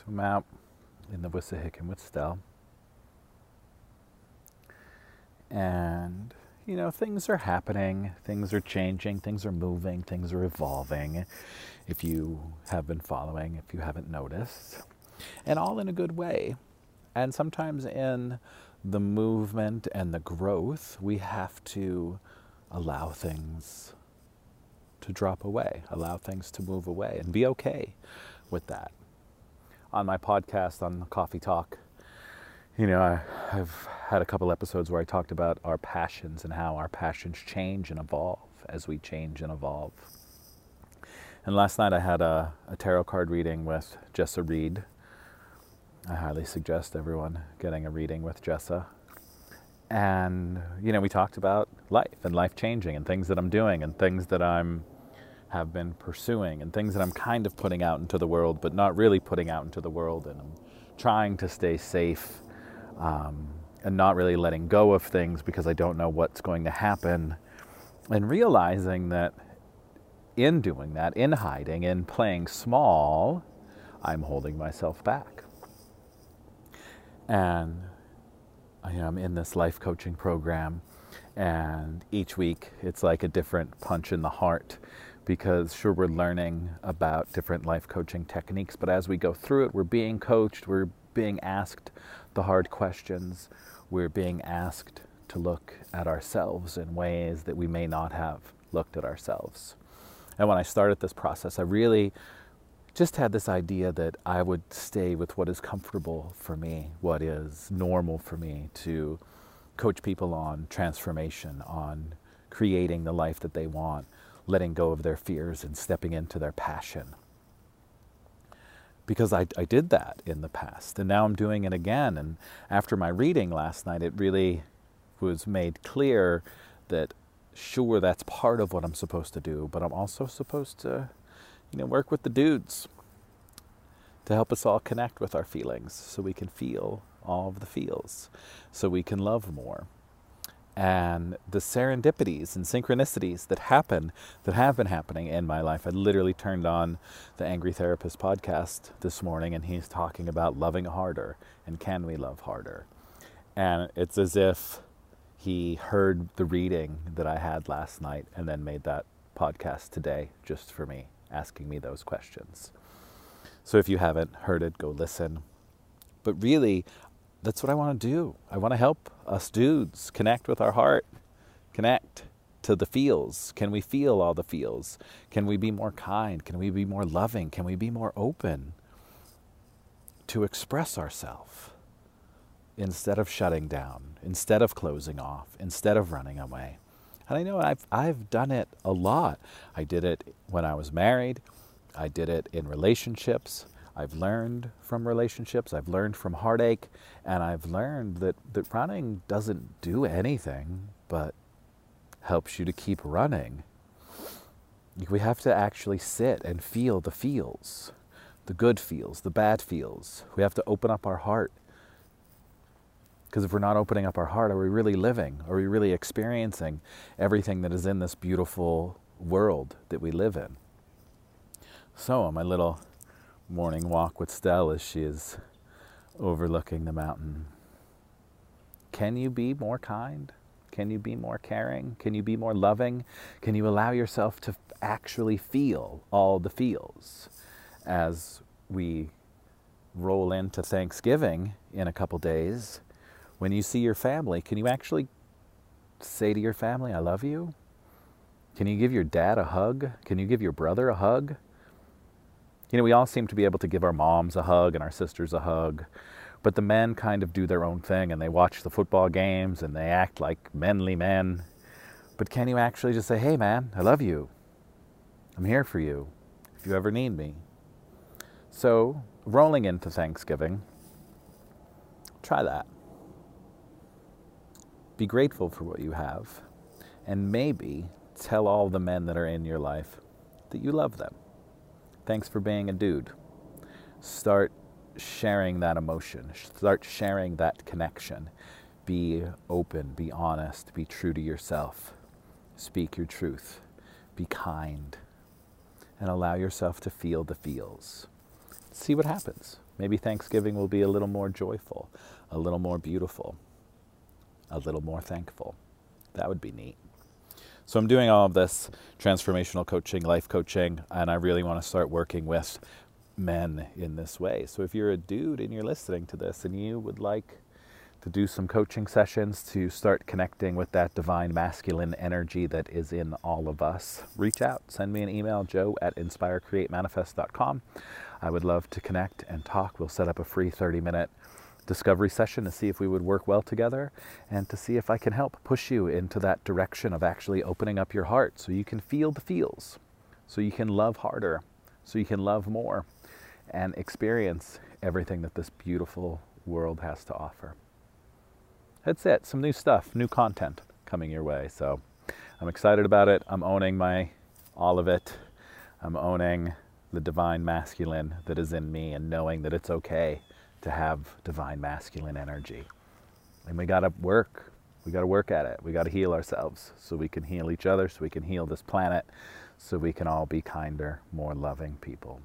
So I'm out in the Wissahickon with Stelle. And, you know, things are happening, things are changing, things are moving, things are evolving, if you have been following, if you haven't noticed. And all in a good way. And sometimes in the movement and the growth, we have to allow things to drop away, allow things to move away, and be okay with that. On my podcast, on Coffee Talk, you know, I've had a couple episodes where I talked about our passions and how our passions change and evolve as we change and evolve. And last night I had a tarot card reading with Jessa Reed. I highly suggest everyone getting a reading with Jessa. And, you know, we talked about life and life changing and things that I'm doing and things that have been pursuing and things that I'm kind of putting out into the world, but not really putting out into the world. And I'm trying to stay safe and not really letting go of things because I don't know what's going to happen. And realizing that in doing that, in hiding, in playing small, I'm holding myself back. And I am in this life coaching program, and each week it's like a different punch in the heart because sure, we're learning about different life coaching techniques, but as we go through it, we're being coached, we're being asked the hard questions, we're being asked to look at ourselves in ways that we may not have looked at ourselves. And when I started this process, I really just had this idea that I would stay with what is comfortable for me, what is normal for me, to coach people on transformation, on creating the life that they want, letting go of their fears and stepping into their passion. Because I did that in the past, and now I'm doing it again. And after my reading last night, it really was made clear that sure, that's part of what I'm supposed to do, but I'm also supposed to, you know, work with the dudes to help us all connect with our feelings so we can feel all of the feels, so we can love more. And the serendipities and synchronicities that happen, that have been happening in my life. I literally turned on the Angry Therapist podcast this morning, and he's talking about loving harder and can we love harder. And it's as if he heard the reading that I had last night and then made that podcast today just for me, asking me those questions. So if you haven't heard it, go listen. But really, that's what I want to do. I want to help us dudes connect with our heart, connect to the feels. Can we feel all the feels? Can we be more kind? Can we be more loving? Can we be more open to express ourselves instead of shutting down, instead of closing off, instead of running away? And I know I've done it a lot. I did it when I was married. I did it in relationships. I've learned from relationships. I've learned from heartache. And I've learned that running doesn't do anything but helps you to keep running. We have to actually sit and feel the feels, the good feels, the bad feels. We have to open up our heart. Because if we're not opening up our heart, are we really living? Are we really experiencing everything that is in this beautiful world that we live in? So on my little morning walk with Stelle as she is overlooking the mountain, can you be more kind? Can you be more caring? Can you be more loving? Can you allow yourself to actually feel all the feels? As we roll into Thanksgiving in a couple days, when you see your family, can you actually say to your family, I love you? Can you give your dad a hug? Can you give your brother a hug? You know, we all seem to be able to give our moms a hug and our sisters a hug, but the men kind of do their own thing and they watch the football games and they act like manly men. But can you actually just say, hey man, I love you. I'm here for you if you ever need me. So rolling into Thanksgiving, try that. Be grateful for what you have, and maybe tell all the men that are in your life that you love them. Thanks for being a dude. Start sharing that emotion. Start sharing that connection. Be open, be honest, be true to yourself. Speak your truth. Be kind, and allow yourself to feel the feels. see what happens. Maybe Thanksgiving will be a little more joyful, a little more beautiful, a little more thankful. That would be neat. So I'm doing all of this transformational coaching, life coaching, and I really want to start working with men in this way. So if you're a dude and you're listening to this and you would like to do some coaching sessions to start connecting with that divine masculine energy that is in all of us, reach out. Send me an email, joe@inspirecreatemanifest.com. I would love to connect and talk. We'll set up a free 30-minute discovery session to see if we would work well together and to see if I can help push you into that direction of actually opening up your heart so you can feel the feels, so you can love harder, so you can love more and experience everything that this beautiful world has to offer. That's it. Some new stuff, new content coming your way. So I'm excited about it. I'm owning all of it. I'm owning the divine masculine that is in me and knowing that it's okay to have divine masculine energy. And we gotta work. We gotta work at it. We gotta heal ourselves so we can heal each other, so we can heal this planet, so we can all be kinder, more loving people.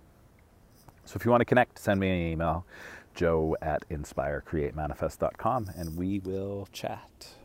So if you want to connect, send me an email, joe@inspirecreatemanifest.com, and we will chat.